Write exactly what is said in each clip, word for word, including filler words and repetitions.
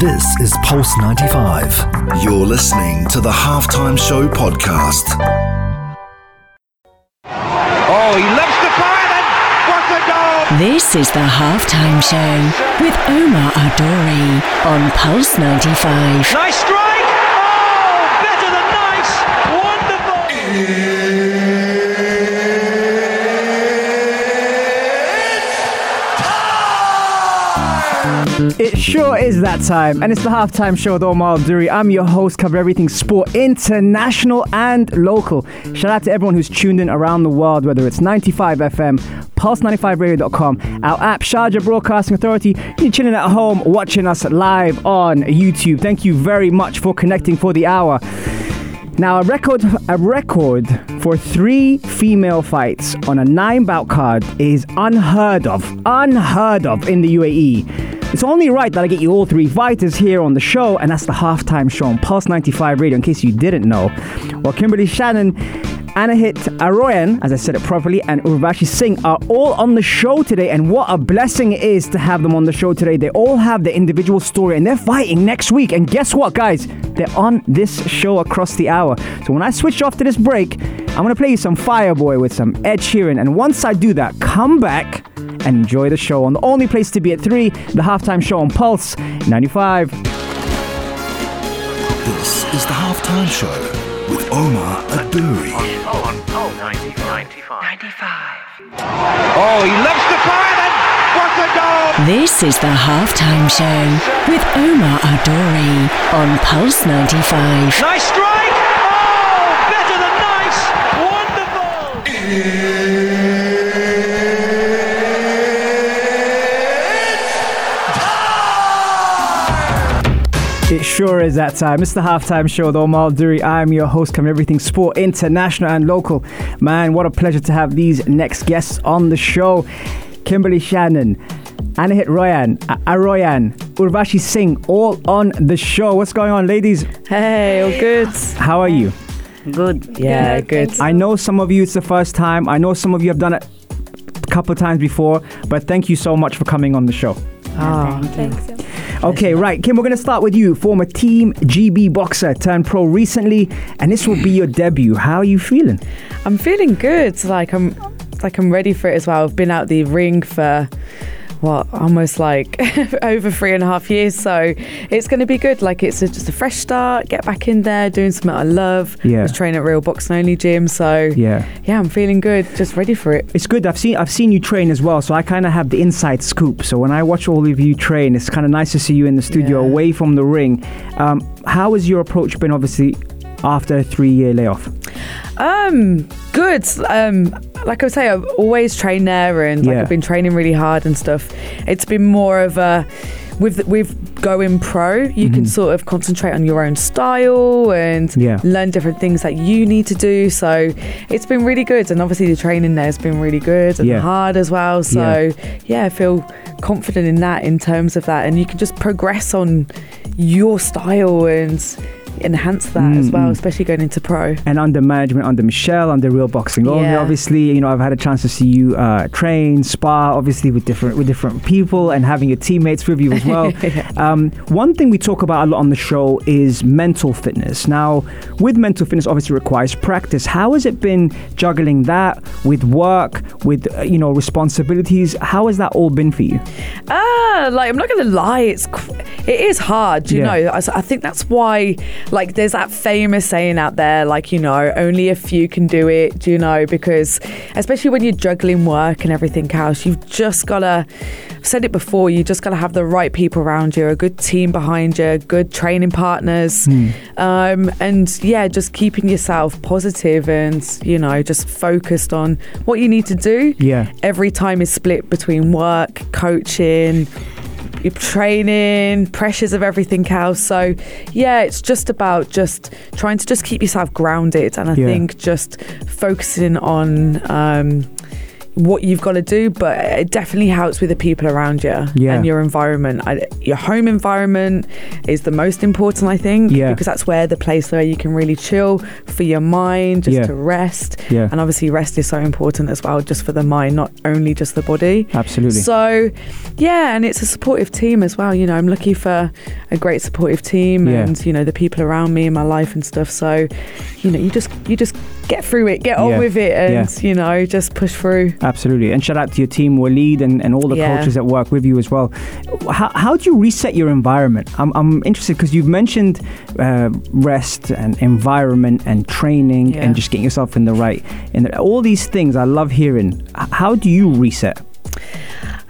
This is Pulse ninety-five. You're listening to the Halftime Show podcast. Oh, he loves to fire and what a goal! This is the Halftime Show with Omar Adouri on Pulse ninety-five. Nice strike! Oh, better than nice! Wonderful! It sure is that time, and it's the Halftime Show with Omar Adouri. I'm your host, cover everything sport, international and local. Shout out to everyone who's tuned in around the world, whether it's ninety-five F M, Pulse ninety-five Radio dot com, our app, Sharjah Broadcasting Authority. You're chilling at home, watching us live on YouTube. Thank you very much for connecting for the hour. Now, a record, a record for three female fights on a nine-bout card is unheard of, unheard of in the U A E. It's only right that I get you all three fighters here on the show, and that's the Halftime Show on Pulse ninety-five Radio, in case you didn't know. Well, Kimberly Shannon, Anahit Aroyan, as I said it properly, and Urvashi Singh are all on the show today, and what a blessing it is to have them on the show today. They all have their individual story, and they're fighting next week, and guess what, guys? They're on this show across the hour. So when I switch off to this break, I'm going to play you some Fireboy with some Ed Sheeran, and once I do that, come back and enjoy the show on the only place to be at three, the Halftime Show on Pulse ninety-five. This is the Halftime Show with Omar Adouri. On Pulse ninety-five. Oh, he loves the fire and what a goal! This is the Halftime Show with Omar Adouri on Pulse ninety-five. Nice strike! Oh, better than nice! Wonderful! It sure is that time. It's the Halftime Show with Omar Adouri. I'm your host, covering everything sport, international and local. Man, what a pleasure to have these next guests on the show. Kimberly Shannon, Anahit Aroyan, Aroyan, Urvashi Singh, all on the show. What's going on, ladies? Hey, all good. How are you? Good. Yeah, good. good. I know some of you, it's the first time. I know some of you have done it a couple of times before, but thank you so much for coming on the show. Oh, thanks. thanks. Okay, right, Kim, we're going to start with you. Former Team G B boxer, turned pro recently, and this will be your debut. How are you feeling? I'm feeling good. Like I'm, like I'm ready for it as well. I've been out the ring for what, almost like over three and a half years. So it's going to be good. Like it's a, just a fresh start. Get back in there, doing something I love. Yeah. I was training at Real Boxing Only gym. So yeah, yeah, I'm feeling good. Just ready for it. It's good. I've seen I've seen you train as well. So I kind of have the inside scoop. So when I watch all of you train, it's kind of nice to see you in the studio, yeah, away from the ring. Um, how has your approach been? Obviously, after a three-year layoff. Um, good. Um. Like I say, I've always trained there, and like yeah. I've been training really hard and stuff. It's been more of a, with with going pro, you mm-hmm. can sort of concentrate on your own style and yeah. learn different things that you need to do. So it's been really good, and obviously the training there has been really good and yeah. hard as well. So yeah. yeah, I feel confident in that, in terms of that, and you can just progress on your style and enhance that mm-hmm. as well, especially going into pro. And under management, under Michelle, under Real Boxing Only, yeah. obviously, you know, I've had a chance to see you uh, train, spar, obviously with different with different people, and having your teammates with you as well. yeah. Um, one thing we talk about a lot on the show is mental fitness. Now, with mental fitness, obviously requires practice. How has it been juggling that with work, with uh, you know, responsibilities? How has that all been for you? Ah, uh, like I'm not going to lie, it's qu- it is hard. You yeah. know, I, I think that's why. Like there's that famous saying out there, like, you know, only a few can do it, you know, because especially when you're juggling work and everything else, you've just got to, I've said it before, you just got to have the right people around you, a good team behind you, good training partners. Mm. Um, and yeah, just keeping yourself positive and, you know, just focused on what you need to do. Yeah. Every time is split between work, coaching, your training, pressures of everything else. So yeah, it's just about just trying to just keep yourself grounded, and I yeah. think just focusing on um what you've got to do, but it definitely helps with the people around you yeah. and your environment. I, your home environment is the most important, I think, yeah. because that's where the place where you can really chill for your mind, just yeah. to rest. Yeah. And obviously rest is so important as well, just for the mind, not only just the body. Absolutely. So, yeah, and it's a supportive team as well. You know, I'm lucky for a great supportive team yeah. and, you know, the people around me in my life and stuff. So, you know, you just, you just get through it, get yeah. on with it and, yeah. you know, just push through. Absolutely. And shout out to your team, Walid, and, and all the yeah. coaches that work with you as well. How, how do you reset your environment? I'm, I'm interested because you've mentioned uh, rest and environment and training yeah. and just getting yourself in the right. And all these things I love hearing. How do you reset?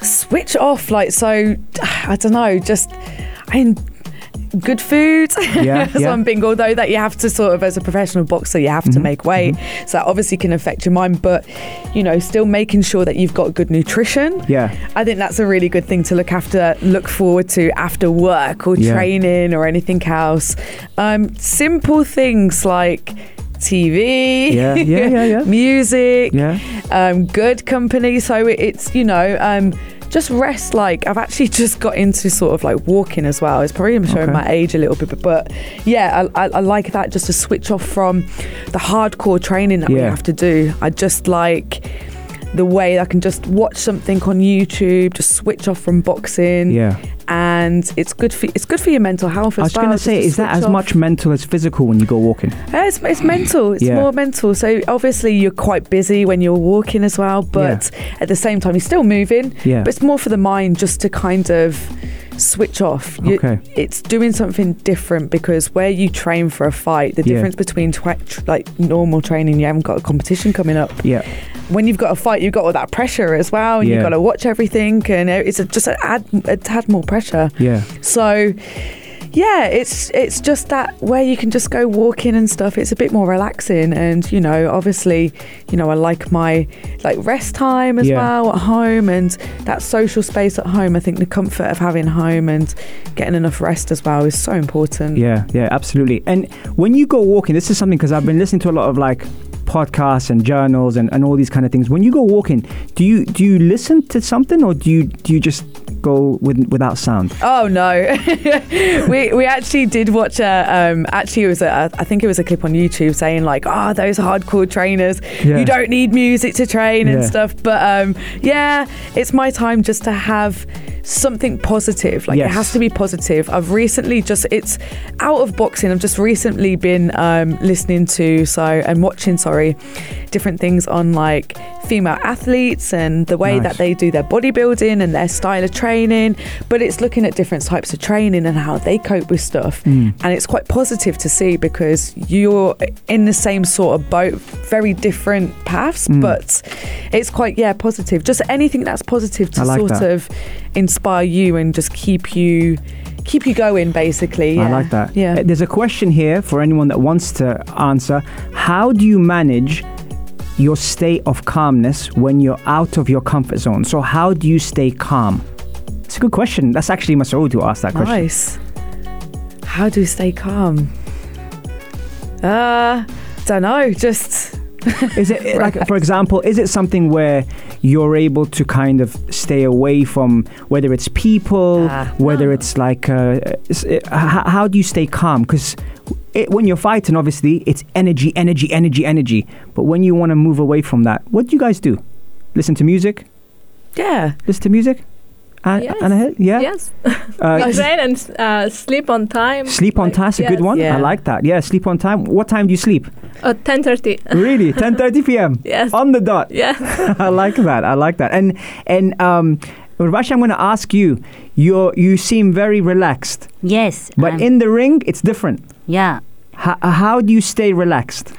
Switch off. Like, so, I don't know, just... I. Good food. Yeah, that's yeah. one thing. Although that you have to sort of, as a professional boxer, you have mm-hmm. to make weight. Mm-hmm. So that obviously can affect your mind. But, you know, still making sure that you've got good nutrition. Yeah. I think that's a really good thing to look after, look forward to after work or yeah. training or anything else. Um, simple things like T V, yeah, yeah, yeah, yeah. music, yeah. Um, good company. So it, it's, you know... Um, just rest. Like, I've actually just got into sort of like walking as well. It's probably showing okay. my age a little bit, but, but yeah, I, I, I like that, just to switch off from the hardcore training that yeah. we have to do. I just like the way I can just watch something on YouTube, just switch off from boxing. Yeah. And it's good for it's good for your mental health as well. I was well, going to say, is that as off. much mental as physical when you go walking? Uh, it's, it's mental. It's yeah. more mental. So obviously you're quite busy when you're walking as well, but yeah. at the same time you're still moving. Yeah. But it's more for the mind, just to kind of switch off. You, okay. It's doing something different, because where you train for a fight, the yeah. difference between twi- tr- like normal training, you haven't got a competition coming up. Yeah. When you've got a fight, you've got all that pressure as well, and yeah. you've got to watch everything, and it's a, just a, add, a tad more pressure. Yeah. So, yeah, it's it's just that where you can just go walking and stuff. It's a bit more relaxing, and, you know, obviously, you know, I like my like rest time as yeah. well at home, and that social space at home. I think the comfort of having home and getting enough rest as well is so important. Yeah, yeah, absolutely. And when you go walking, this is something, because I've been listening to a lot of like podcasts and journals and, and all these kind of things. When you go walking, do you do you listen to something, or do you do you just go with, without sound? Oh no, we we actually did watch a um, actually it was a I think it was a clip on YouTube saying like, oh, those hardcore trainers, yeah. you don't need music to train yeah. and stuff. But um, yeah, it's my time just to have something positive. Like yes. it has to be positive. I've recently just it's out of boxing. I've just recently been um, listening to so and watching sorry. different things on like female athletes and the way nice. that they do their bodybuilding and their style of training, but it's looking at different types of training and how they cope with stuff mm. and it's quite positive to see, because you're in the same sort of boat, very different paths mm. but it's quite yeah positive, just anything that's positive to like sort that. of inspire you and just keep you keep you going basically. Yeah. I like that. Yeah. There's a question here for anyone that wants to answer. How do you manage your state of calmness when you're out of your comfort zone? So how do you stay calm? It's a good question. That's actually Masoud who asked that question. Nice. How do you stay calm? Uh, don't know. Just... Is it like, for example, is it something where you're able to kind of stay away from, whether it's people, uh, whether no. it's like, uh, how, how do you stay calm? Because when you're fighting, obviously, it's energy, energy, energy, energy. But when you want to move away from that, what do you guys do? Listen to music? Yeah. Listen to music? An- yes. Anahit? Yeah. Yes. Uh, and uh, sleep on time. Sleep on time is a yes. good one. Yeah. I like that. Yeah, sleep on time. What time do you sleep? At ten thirty. Really? ten thirty p.m. Yes. On the dot. Yeah. I like that. I like that. And and um, Urvashi, I'm going to ask you. You you seem very relaxed. Yes. But I'm in the ring, it's different. Yeah. H- how do you stay relaxed?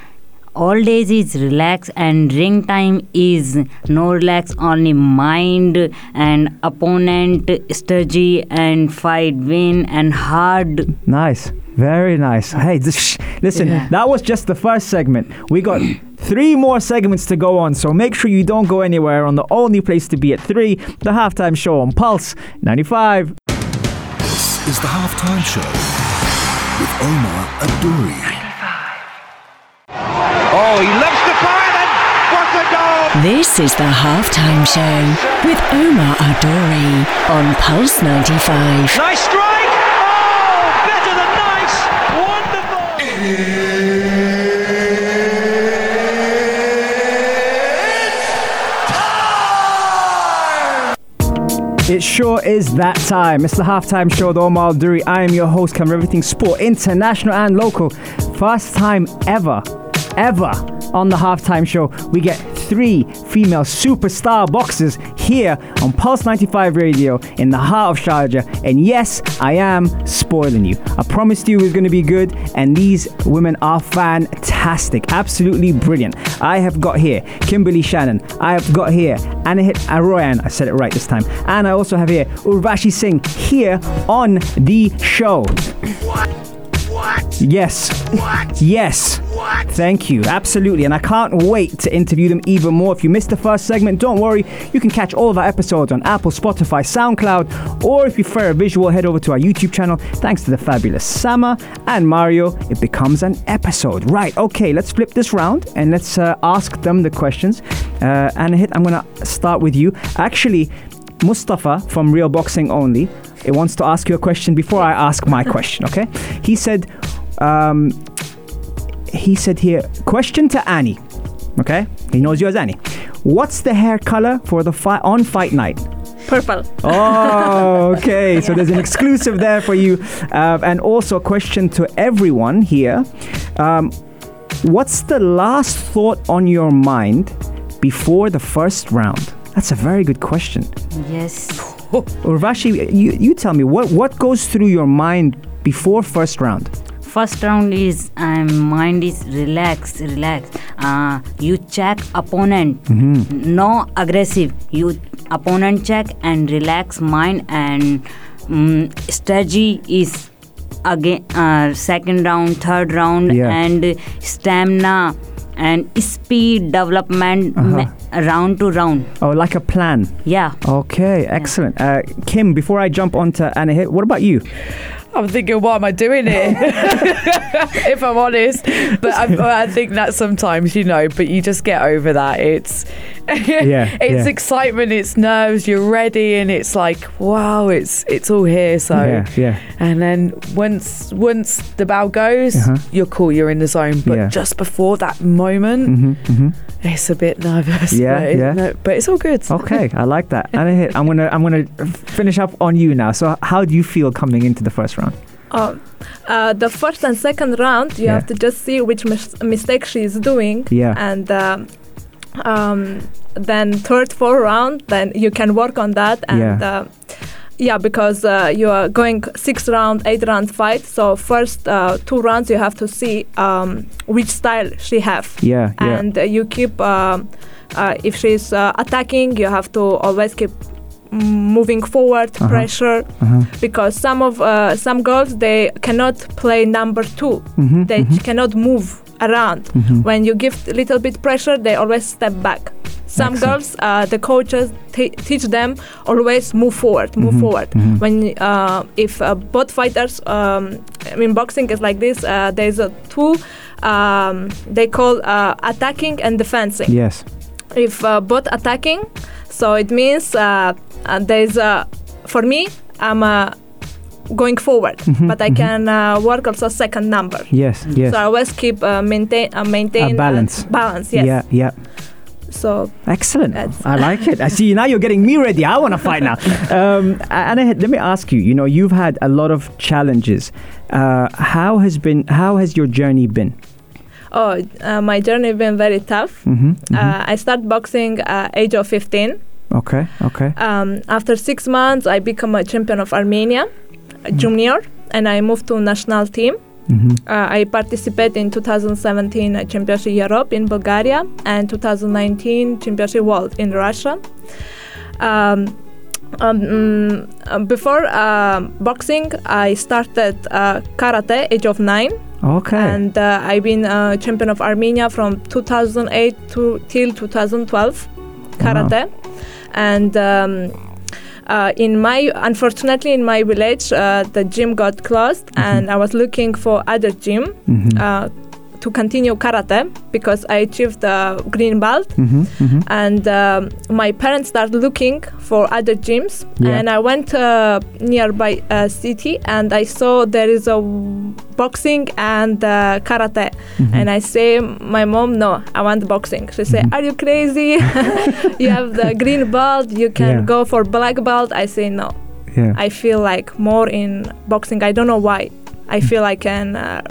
All days is relax, and ring time is no relax, only mind and opponent strategy and fight win and hard. Nice. Very nice. Hey, sh- listen, yeah. that was just the first segment. We got three more segments to go on, so make sure you don't go anywhere on the only place to be at three, the halftime show on Pulse ninety-five. This is the halftime show with Omar Adouri. Oh, he lifts the fire, and what a goal! This is the Halftime Show with Omar Adouri on Pulse ninety-five. Nice strike! Oh, better than nice! Wonderful! It sure is that time. It's the Halftime Show with Omar Adouri. I am your host, covering everything sport, international and local. First time ever, ever on the Halftime Show, we get three female superstar boxers here on Pulse ninety-five Radio in the heart of Sharjah. And yes, I am spoiling you. I promised you it was going to be good, and these women are fantastic, absolutely brilliant. I have got here Kimberly Shannon. I have got here Anahit Aroyan. I said it right this time. And I also have here Urvashi Singh here on the show. What? What? Yes. What? Yes. What? Thank you, absolutely, and I can't wait to interview them even more. If you missed the first segment, don't worry, you can catch all of our episodes on Apple, Spotify, SoundCloud, or if you prefer a visual, head over to our YouTube channel. Thanks to the fabulous Sama and Mario, it becomes an episode. Right, okay, let's flip this round and let's uh, ask them the questions. Uh, Anahit, I'm going to start with you. Actually, Mustafa from Real Boxing Only, he wants to ask you a question before I ask my question, okay? He said... Um, He said here, question to Annie. Okay? He knows you as Annie. What's the hair color for the fight on fight night? Purple. Oh, okay. Yeah. So there's an exclusive there for you. Uh, and also a question to everyone here. Um, what's the last thought on your mind before the first round? That's a very good question. Yes. Urvashi, you, you tell me, what, what goes through your mind before first round? First round is um, mind is relaxed, relaxed. Uh, you check opponent, mm-hmm. no aggressive. You opponent check and relax mind, and um, strategy is again uh, second round, third round, yeah. and stamina and speed development uh-huh. ma- round to round. Oh, like a plan. Yeah. Okay, excellent. Yeah. Uh, Kim, before I jump on to Anahit, what about you? I'm thinking, what am I doing here? If I'm honest. But I, I think that sometimes, you know, but you just get over that. It's yeah, it's yeah. excitement, it's nerves, you're ready, and it's like, wow, it's it's all here. So yeah, yeah. And then once once the bell goes, uh-huh. you're cool, you're in the zone. But yeah. just before that moment, mm-hmm, mm-hmm. it's a bit nervous. Yeah, but, yeah. It, but it's all good. Okay, I like that. And I'm gonna I'm gonna finish up on you now. So how do you feel coming into the first round? Oh, uh, the first and second round, you yeah. have to just see which mis- mistake she is doing, yeah. and um, um, then third, fourth round, then you can work on that, and yeah, uh, yeah because uh, you are going six round, eight round fight. So first uh, two rounds, you have to see um, which style she have, yeah, and yeah. you keep uh, uh, if she's uh, attacking, you have to always keep moving forward, uh-huh. pressure, uh-huh. because some of uh, some girls, they cannot play number two. Mm-hmm, they mm-hmm. cannot move around. Mm-hmm. When you give a little bit pressure, they always step back. Some Excellent. girls, uh, the coaches t- teach them always move forward, move mm-hmm, forward. Mm-hmm. When uh, if uh, both fighters, um, I mean, boxing is like this. Uh, there's a two. Um, they call uh, attacking and defending. Yes. If uh, both attacking, so it means. Uh, And there's uh, for me, I'm uh, going forward, mm-hmm, but I mm-hmm. can uh, work also second number. Yes, yes. So I always keep uh, maintain uh, maintain a balance. Uh, balance, yes. Yeah, yeah. So excellent. I like it. I see. Now you're getting me ready. I want to fight now. um, and I, let me ask you. You know, you've had a lot of challenges. Uh, how has been? How has your journey been? Oh, uh, my journey been very tough. Mm-hmm, mm-hmm. Uh, I started boxing at age of fifteen. Okay, okay. Um, after six months, I become a champion of Armenia, a junior, and I moved to national team. Mm-hmm. Uh, I participated in two thousand seventeen uh, Championship Europe in Bulgaria and two thousand nineteen Championship World in Russia. Um, um, um, before uh, boxing, I started uh, karate age of nine. Okay. And uh, I've been uh, champion of Armenia from two thousand eight to till two thousand twelve karate. Wow. And um, uh, in my, unfortunately, in my village, uh, the gym got closed, mm-hmm. and I was looking for other gym. Mm-hmm. Uh, to continue karate because I achieved the green belt. Mm-hmm, mm-hmm. And um, my parents started looking for other gyms. Yeah. And I went uh, nearby uh, city and I saw there is a boxing and uh, karate. Mm-hmm. And I say, my mom, no, I want boxing. She mm-hmm. say, are you crazy? You have the green belt. You can yeah. go for black belt. I say, no. Yeah. I feel like more in boxing. I don't know why. I feel I can uh,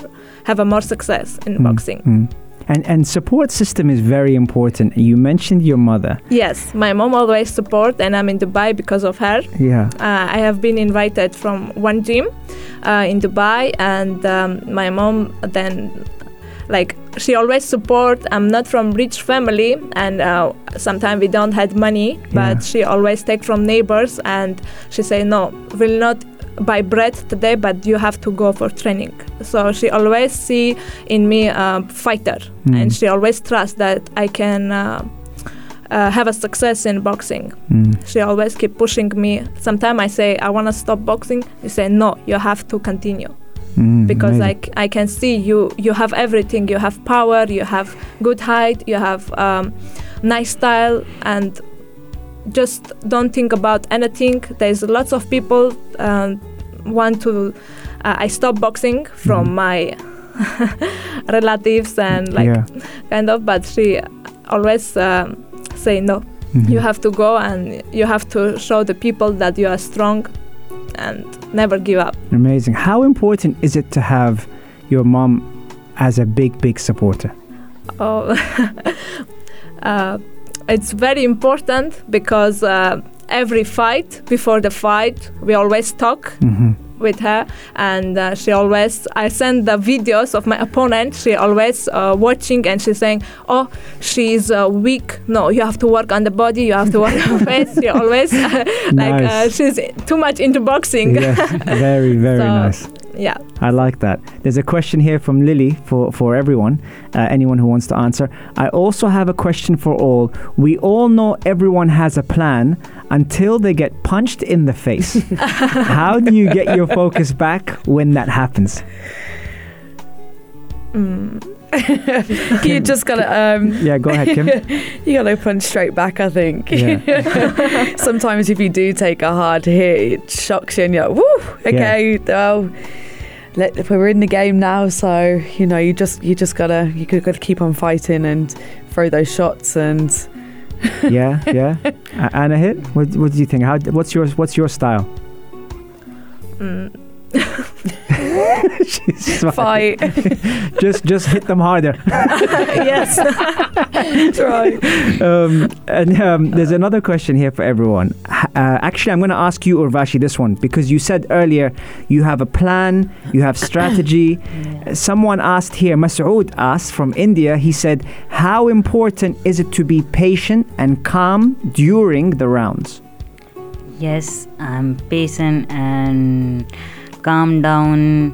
have a more success in mm, boxing. Mm. And and support system is very important. You mentioned your mother. Yes, my mom always support, and I'm in Dubai because of her. Yeah, uh, I have been invited from one gym uh, in Dubai, and um, my mom then, like, she always support. I'm not from rich family, and uh, sometimes we don't had money, but yeah. she always take from neighbors, and she say, no, will not buy bread today, but you have to go for training. So she always see in me a fighter, mm. and she always trust that I can uh, uh, have a success in boxing. Mm. She always keep pushing me. Sometimes I say, I want to stop boxing. You say, no, you have to continue. Mm, because I, c- I can see you, you have everything. You have power, you have good height, you have um, nice style, and just don't think about anything. There's lots of people um, want to, uh, I stopped boxing from mm. my relatives and like yeah. kind of, but she always um, say no, mm-hmm. you have to go and you have to show the people that you are strong and never give up. Amazing. How important is it to have your mom as a big, big supporter? Oh, uh, it's very important because uh, every fight, before the fight, we always talk mm-hmm. with her, and uh, she always, I send the videos of my opponent, she always uh, watching, and she's saying, oh, she's uh, weak, no, you have to work on the body, you have to work on the face. She always, uh, nice. like, uh, she's too much into boxing. Yes, very, very so, nice. Yeah. I like that. There's a question here from Lily for, for everyone, uh, anyone who wants to answer. I also have a question for all. We all know everyone has a plan until they get punched in the face. How do you get your focus back when that happens? Mm. You just gotta um, yeah go ahead, Kim. You gotta punch straight back, I think. Yeah. Sometimes if you do take a hard hit, it shocks you and you're like, woo, okay, yeah. well let, we're in the game now, so you know you just you just gotta you gotta keep on fighting and throw those shots and yeah yeah Anahit, what, what do you think? How what's your what's your style? Mm. She's fight. just just hit them harder. Yes. That's right. Um, and um, there's another question here for everyone. Uh, actually, I'm going to ask you, Urvashi, this one, because you said earlier you have a plan, you have strategy. Yeah. Someone asked here, Masoud asked from India, he said, how important is it to be patient and calm during the rounds? Yes, I'm patient and calm down,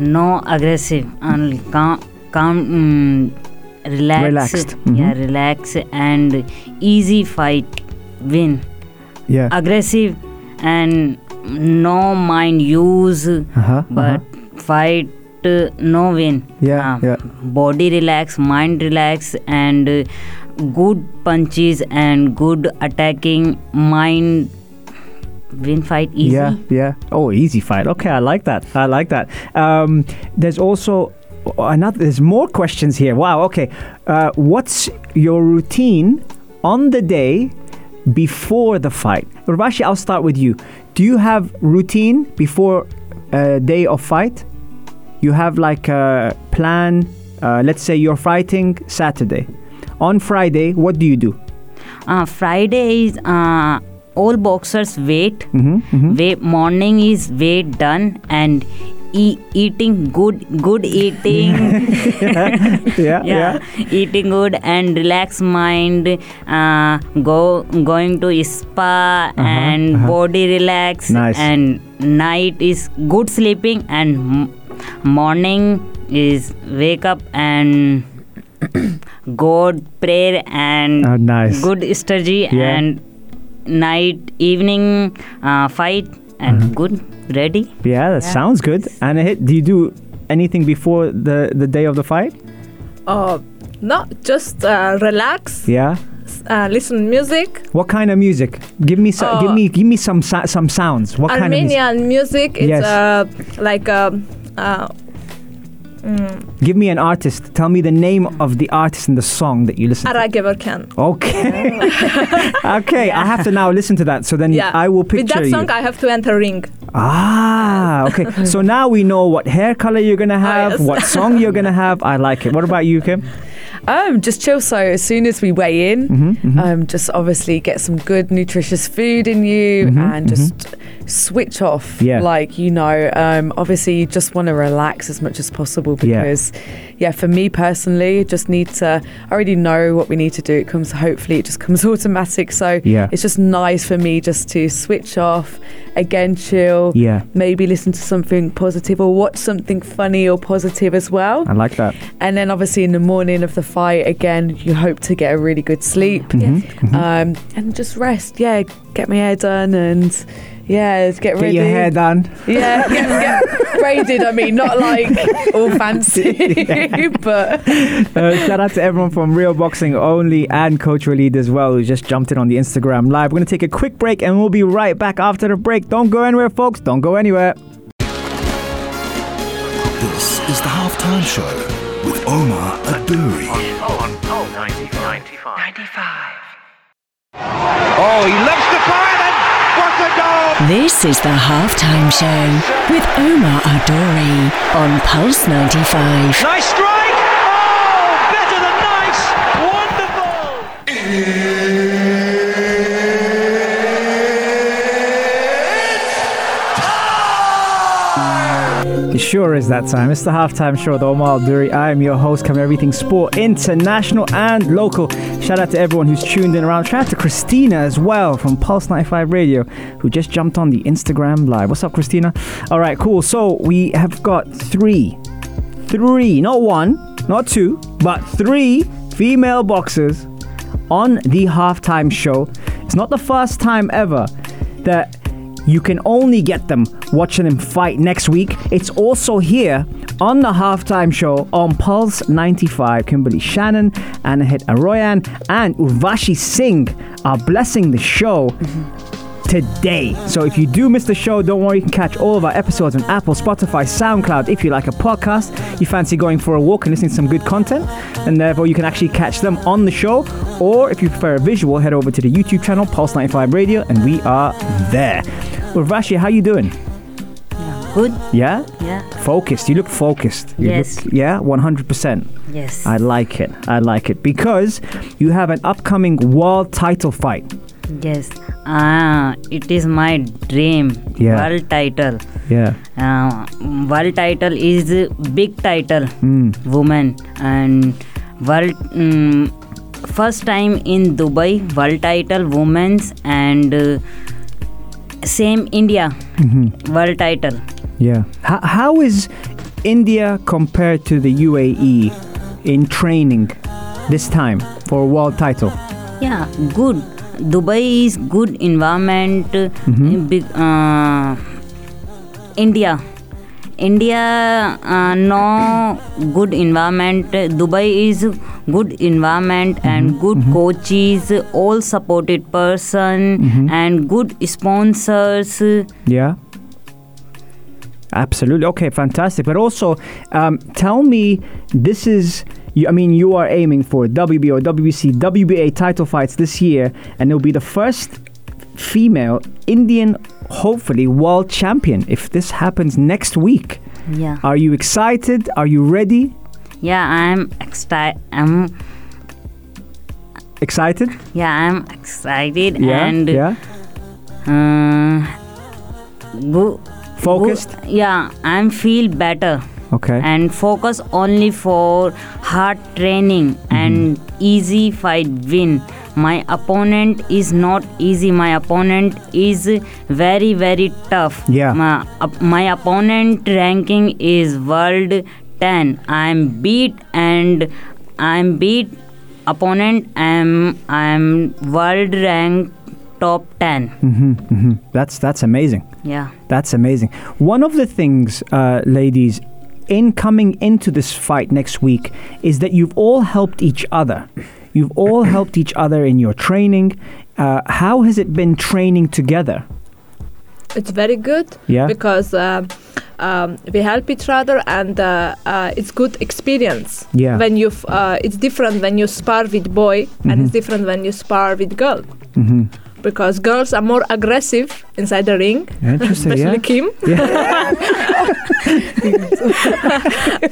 no aggressive, only calm, calm um, relax, relaxed. Mm-hmm. Yeah, relax and easy fight, win. Yeah, aggressive and no mind use, uh-huh, but uh-huh. fight uh, no win. Yeah, uh, yeah, body relax, mind relax, and uh, good punches and good attacking, mind win fight easy. Yeah, yeah. Oh, easy fight. Okay, I like that. I like that. Um, there's also another. There's more questions here. Wow. Okay. Uh, what's your routine on the day before the fight? Urvashi, I'll start with you. Do you have routine before a day of fight? You have like a plan. Uh, let's say you're fighting Saturday. On Friday, what do you do? Uh, Friday is uh, all boxers wait. Mm-hmm, mm-hmm. Wait. Morning is wait done and e- eating good, good eating. yeah, yeah, yeah, yeah. Eating good and relax mind. Uh, go going to spa uh-huh, and uh-huh. body relax. Nice. And night is good sleeping and m- morning is wake up and. God prayer and oh, nice. Good strategy yeah. and night evening uh, fight and mm-hmm. good ready. Yeah, that yeah. sounds good. Anahit, do you do anything before the, the day of the fight? Uh, no, just uh, relax. Yeah. Uh, listen music. What kind of music? Give me some. Uh, give me. Give me some. Some sounds. What Armenian kind of music? music is yes. uh, like. Uh, uh, mm. Give me an artist. Tell me the name of the artist and the song that you listen. Ara Gevar Khan. Okay. okay. Yeah. I have to now listen to that. So then yeah. I will picture you. With that song, you. I have to enter ring. Ah, okay. So now we know what hair color you're gonna have, oh, yes. what song you're gonna have. I like it. What about you, Kim? Um, just chill. So as soon as we weigh in, mm-hmm, mm-hmm. um, just obviously get some good nutritious food in you, mm-hmm, and just mm-hmm. switch off. Yeah. Like, you know, um, obviously you just want to relax as much as possible because, yeah. yeah, for me personally, just need to. I already know what we need to do. It comes hopefully, it just comes automatic. So yeah. it's just nice for me just to switch off, again chill. Yeah. Maybe listen to something positive or watch something funny or positive as well. I like that. And then obviously in the morning of the fight. Again, you hope to get a really good sleep, mm-hmm. Mm-hmm. Um, and just rest. Yeah, get my hair done and yeah, get ready. Get your hair done. Yeah, get, get braided. I mean, not like all fancy, yeah. but uh, shout out to everyone from Real Boxing Only and Coach Walid as well, who just jumped in on the Instagram live. We're gonna take a quick break and we'll be right back after the break. Don't go anywhere, folks. Don't go anywhere. This is the halftime show. With Omar Adouri. On Pulse ninety-five. Oh, he loves to fire and what a goal! This is the halftime show with Omar Adouri on Pulse ninety-five. Nice strike! Oh, better than nice! Wonderful! It's time! It sure is that time. It's the halftime show with Omar Adouri. I am your host, covering everything sport, international and local. Shout out to everyone who's tuned in around. Shout out to Christina as well from Pulse ninety-five Radio, who just jumped on the Instagram live. What's up, Christina? All right, cool. So we have got three, three, not one, not two, but three female boxers on the halftime show. It's not the first time ever that you can only get them watching them fight next week. It's also here on the halftime show on Pulse ninety-five. Kimberly Shannon, Anahit Aroyan, and Urvashi Singh are blessing the show mm-hmm. today. So if you do miss the show, don't worry, you can catch all of our episodes on Apple, Spotify, SoundCloud. If you like a podcast, you fancy going for a walk and listening to some good content, and therefore you can actually catch them on the show. Or if you prefer a visual, head over to the YouTube channel, Pulse ninety-five Radio, and we are there. Urvashi, how you doing? Yeah, good. Yeah? Yeah. Focused. You look focused. You yes. Look, yeah? one hundred percent. Yes. I like it. I like it. Because you have an upcoming world title fight. Yes. Ah, it is my dream. Yeah. World title. Yeah. Uh, world title is a big title. Mm. Woman. And world... Um, first time in Dubai, world title, women's and... Uh, same India mm-hmm. world title. Yeah. H- how is India compared to the U A E in training this time for world title? Yeah, good. Dubai is good environment. Mm-hmm. Big, uh, India. India uh, no good environment. Dubai is good environment mm-hmm, and good mm-hmm. coaches, all supported person mm-hmm. and good sponsors. Yeah, absolutely. Okay, fantastic. But also, um, tell me, this is. I mean, you are aiming for W B O, W B C, W B A title fights this year, and it'll be the first female Indian. Hopefully world champion if this happens next week. Yeah. Are you excited? Are you ready? Yeah, I'm excited. I'm excited? Yeah, I'm excited yeah, and yeah. Uh, go, focused? Go, yeah, I feel better. Okay. And focus only for hard training mm-hmm. and easy fight win. My opponent is not easy. My opponent is very, very tough. Yeah. My, uh, my opponent ranking is world ten. I'm beat and I'm beat opponent. I'm I'm world rank top ten. Mm-hmm, mm-hmm. That's that's amazing. Yeah. That's amazing. One of the things, uh, ladies, in coming into this fight next week is that you've all helped each other. You've all helped each other in your training. Uh, how has it been training together? It's very good, yeah. because uh, um, we help each other, and uh, uh, it's good experience. Yeah. When you, uh, it's different when you spar with boy, mm-hmm. and it's different when you spar with girl. Mm-hmm. Because girls are more aggressive inside the ring, especially yeah. Kim. Yeah,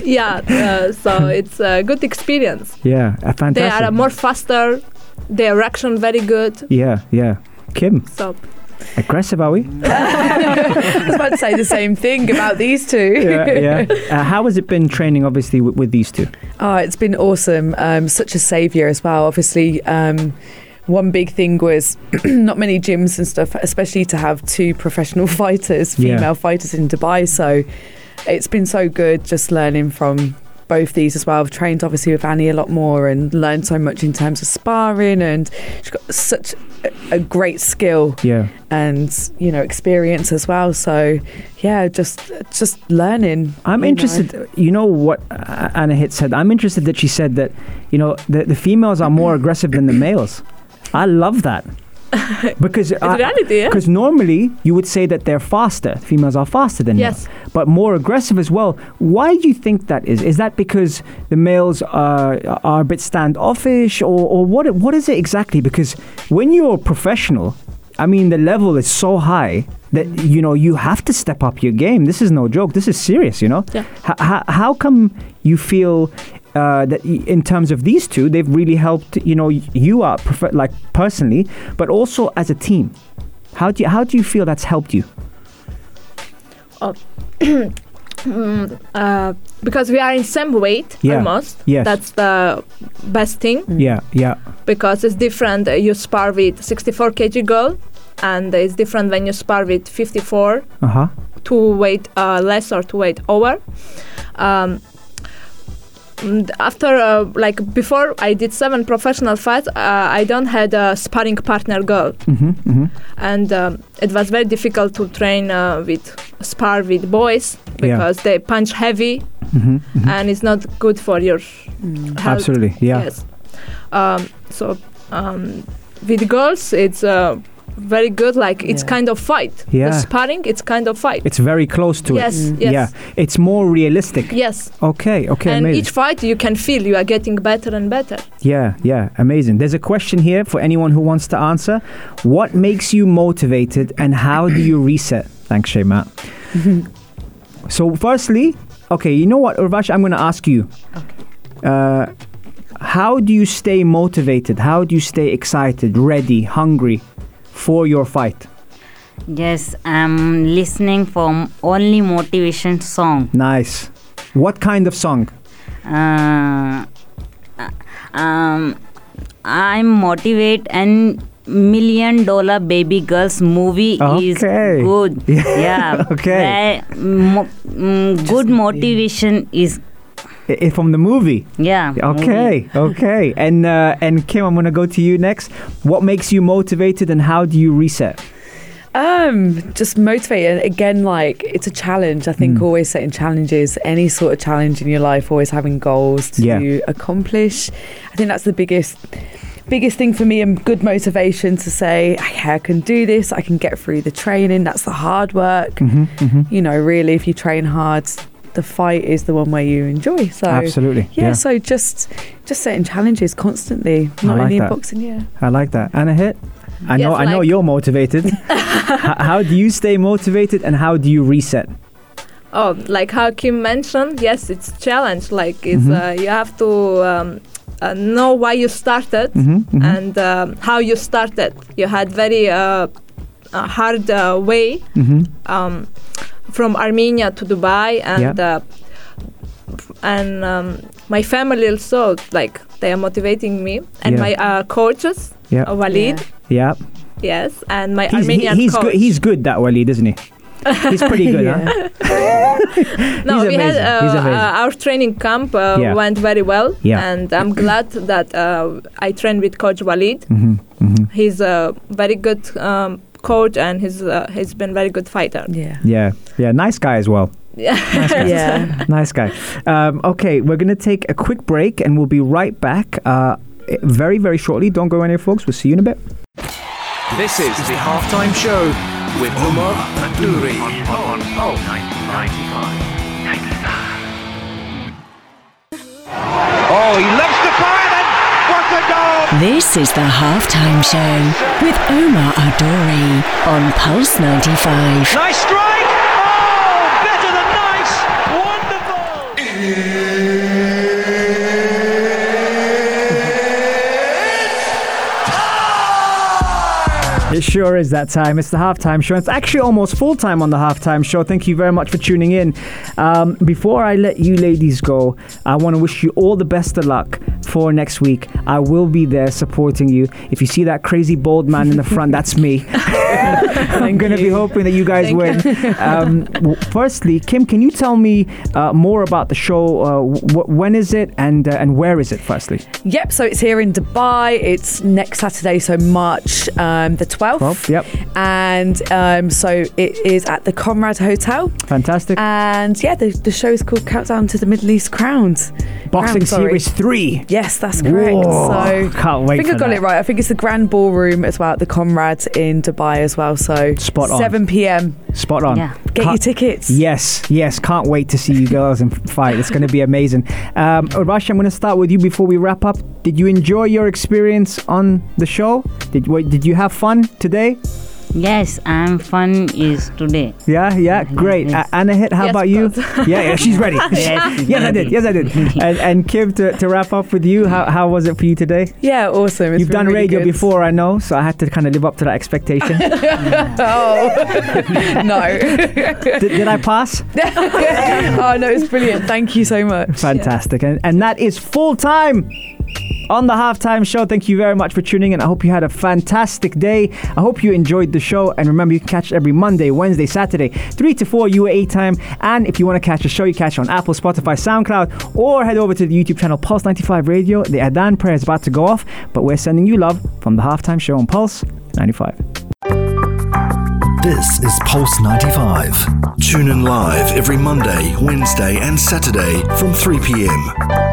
yeah uh, so it's a good experience. Yeah, fantastic. They are more faster. Their reaction very good. Yeah, yeah. Kim. So. Aggressive, are we? I was about to say the same thing about these two. Yeah, yeah. Uh, how has it been training, obviously, with, with these two? Oh, it's been awesome. Um, such a saviour as well, obviously. Um, One big thing was not many gyms and stuff, especially to have two professional fighters, female yeah. fighters in Dubai. So it's been so good just learning from both these as well. I've trained obviously with Annie a lot more and learned so much in terms of sparring, and she's got such a great skill yeah. and, you know, experience as well. So yeah, just just learning. I'm you interested, know. you know what Anahit said? I'm interested that she said that, you know, the, the females are more aggressive than the males. I love that. Because uh, reality, yeah? normally you would say that they're faster. Females are faster than yes. males, but more aggressive as well. Why do you think that is? Is that because the males are, are a bit standoffish, or, or what? What is it exactly? Because when you're professional, I mean, the level is so high that, you know, you have to step up your game. This is no joke. This is serious, you know? Yeah. H- h- how come you feel... Uh, that in terms of these two, they've really helped, you know, you are prefer- like personally, but also as a team. How do you, how do you feel that's helped you? Oh. mm, uh, because we are in same weight yeah. almost. Yes. That's the best thing. Yeah, yeah. Because it's different. Uh, you spar with sixty-four kilograms girl, and it's different when you spar with fifty-four. Uh huh. To weight uh, less or to weight over. Um, After, uh, like before, I did seven professional fights. Uh, I don't had a sparring partner girl, mm-hmm, mm-hmm. and um, it was very difficult to train uh, with spar with boys because yeah. they punch heavy, mm-hmm, mm-hmm. and it's not good for your mm. health. Absolutely, yeah. Yes. Um, so um, with girls, it's uh, very good. Like it's yeah. kind of fight. Yeah. The sparring, it's kind of fight. It's very close to yes, it. Mm. Yes. Yeah. It's more realistic. Yes. Okay. Okay. And amazing. Each fight, you can feel you are getting better and better. Yeah. Yeah. Amazing. There's a question here for anyone who wants to answer. What makes you motivated, and how do you reset? Thanks, Shema. So, firstly, okay, you know what, Urvashi, I'm going to ask you. Okay. Uh, how do you stay motivated? How do you stay excited, ready, hungry for your fight? Yes, I'm listening for only motivation song. Nice. What kind of song? Uh, um, I'm motivate and Million Dollar Baby Girls movie okay. is good. Yeah. yeah. okay. I, mo- mm, good motivation yeah. is. I, from the movie? Yeah. Okay, movie. okay. And uh, and Kim, I'm going to go to you next. What makes you motivated, and how do you reset? Um, just motivated. Again, like, it's a challenge. I think mm. always setting challenges, any sort of challenge in your life, always having goals to yeah. accomplish. I think that's the biggest... biggest thing for me, and good motivation to say, hey, I can do this, I can get through the training. That's the hard work. Mm-hmm, mm-hmm. You know, really, if you train hard, the fight is the one where you enjoy. So absolutely. Yeah, yeah. so just just setting challenges constantly, not like only that. in boxing, yeah. I like that. Anahit, I yes, know like I know you're motivated. H- how do you stay motivated, and how do you reset? Oh, like how Kim mentioned, yes, it's a challenge. Like it's mm-hmm. uh, you have to um, Uh, know why you started mm-hmm, mm-hmm. and uh, how you started. You had very uh, a hard uh, way mm-hmm. um, from Armenia to Dubai, and yeah. uh, and um, my family also, like, they are motivating me, and yeah. my uh, coaches, yeah. uh, Walid, yeah. yeah, yes, and my he's, Armenian he, he's coach. Good, he's good, that Walid, isn't he? He's pretty good, yeah. huh? no, He's we amazing. had uh, uh, our training camp uh, yeah. went very well, yeah. and I'm glad that uh, I trained with Coach Walid. Mm-hmm. Mm-hmm. He's a very good um, coach, and he's uh, he's been a very good fighter. Yeah, yeah, yeah. Nice guy as well. Yeah. Nice guy. Yeah. Nice guy. Um, okay, we're going to take a quick break and we'll be right back uh, very, very shortly. Don't go anywhere, folks. We'll see you in a bit. This is the Halftime Show with Omar Adouri on Pulse ninety-five. Oh, he lifts the fire then! What a goal! This is the Halftime Show with Omar Adouri on Pulse ninety-five. Nice strike! It sure is that time. It's the Halftime Show. It's actually almost full time on the Halftime Show. Thank you very much for tuning in. Um, before I let you ladies go, I want to wish you all the best of luck for next week. I will be there supporting you. If you see that crazy bald man in the front, that's me. I'm going to be hoping that you guys Thank win. Um, w- firstly, Kim, can you tell me uh, more about the show? Uh, w- when is it and uh, and where is it, firstly? Yep, so it's here in Dubai. It's next Saturday, so March um, the twelfth. twelve, yep. And um, so it is at the Conrad Hotel. Fantastic. And yeah, the, the show is called Countdown to the Middle East Crowns. Boxing Crown, Series three. Yes, that's correct. Whoa, so can't wait. I think for I got that. It right. I think it's the Grand Ballroom as well at the Conrad in Dubai as well. So spot on. seven p.m. Spot on. Yeah. Get can't, your tickets. Yes, yes. Can't wait to see you girls in fight. It's going to be amazing. Um, Urvashi, I'm going to start with you before we wrap up. Did you enjoy your experience on the show? Did did you have fun today? Yes, I'm fun is today. Yeah, yeah, great. Yes. Uh, Anahit, how yes, about you? yeah, yeah, she's ready. yes, yes, I did. Yes, I did. and, and Kim, to, to wrap up with you, how how was it for you today? Yeah, awesome. It's You've done really radio good. Before, I know, so I had to kind of live up to that expectation. oh, no. did, did I pass? oh, no, it's brilliant. Thank you so much. Fantastic. Yeah. And, and that is full time on the Halftime Show. Thank you very much for tuning in. I hope you had a fantastic day. I hope you enjoyed the show. And remember, you can catch every Monday, Wednesday, Saturday, three to four U A E time. And if you want to catch a show, you catch it on Apple, Spotify, SoundCloud, or head over to the YouTube channel Pulse ninety-five Radio. The Adhan prayer is about to go off, but we're sending you love from the Halftime Show on Pulse ninety-five. This is Pulse ninety-five. Tune in live every Monday, Wednesday, and Saturday from three p.m.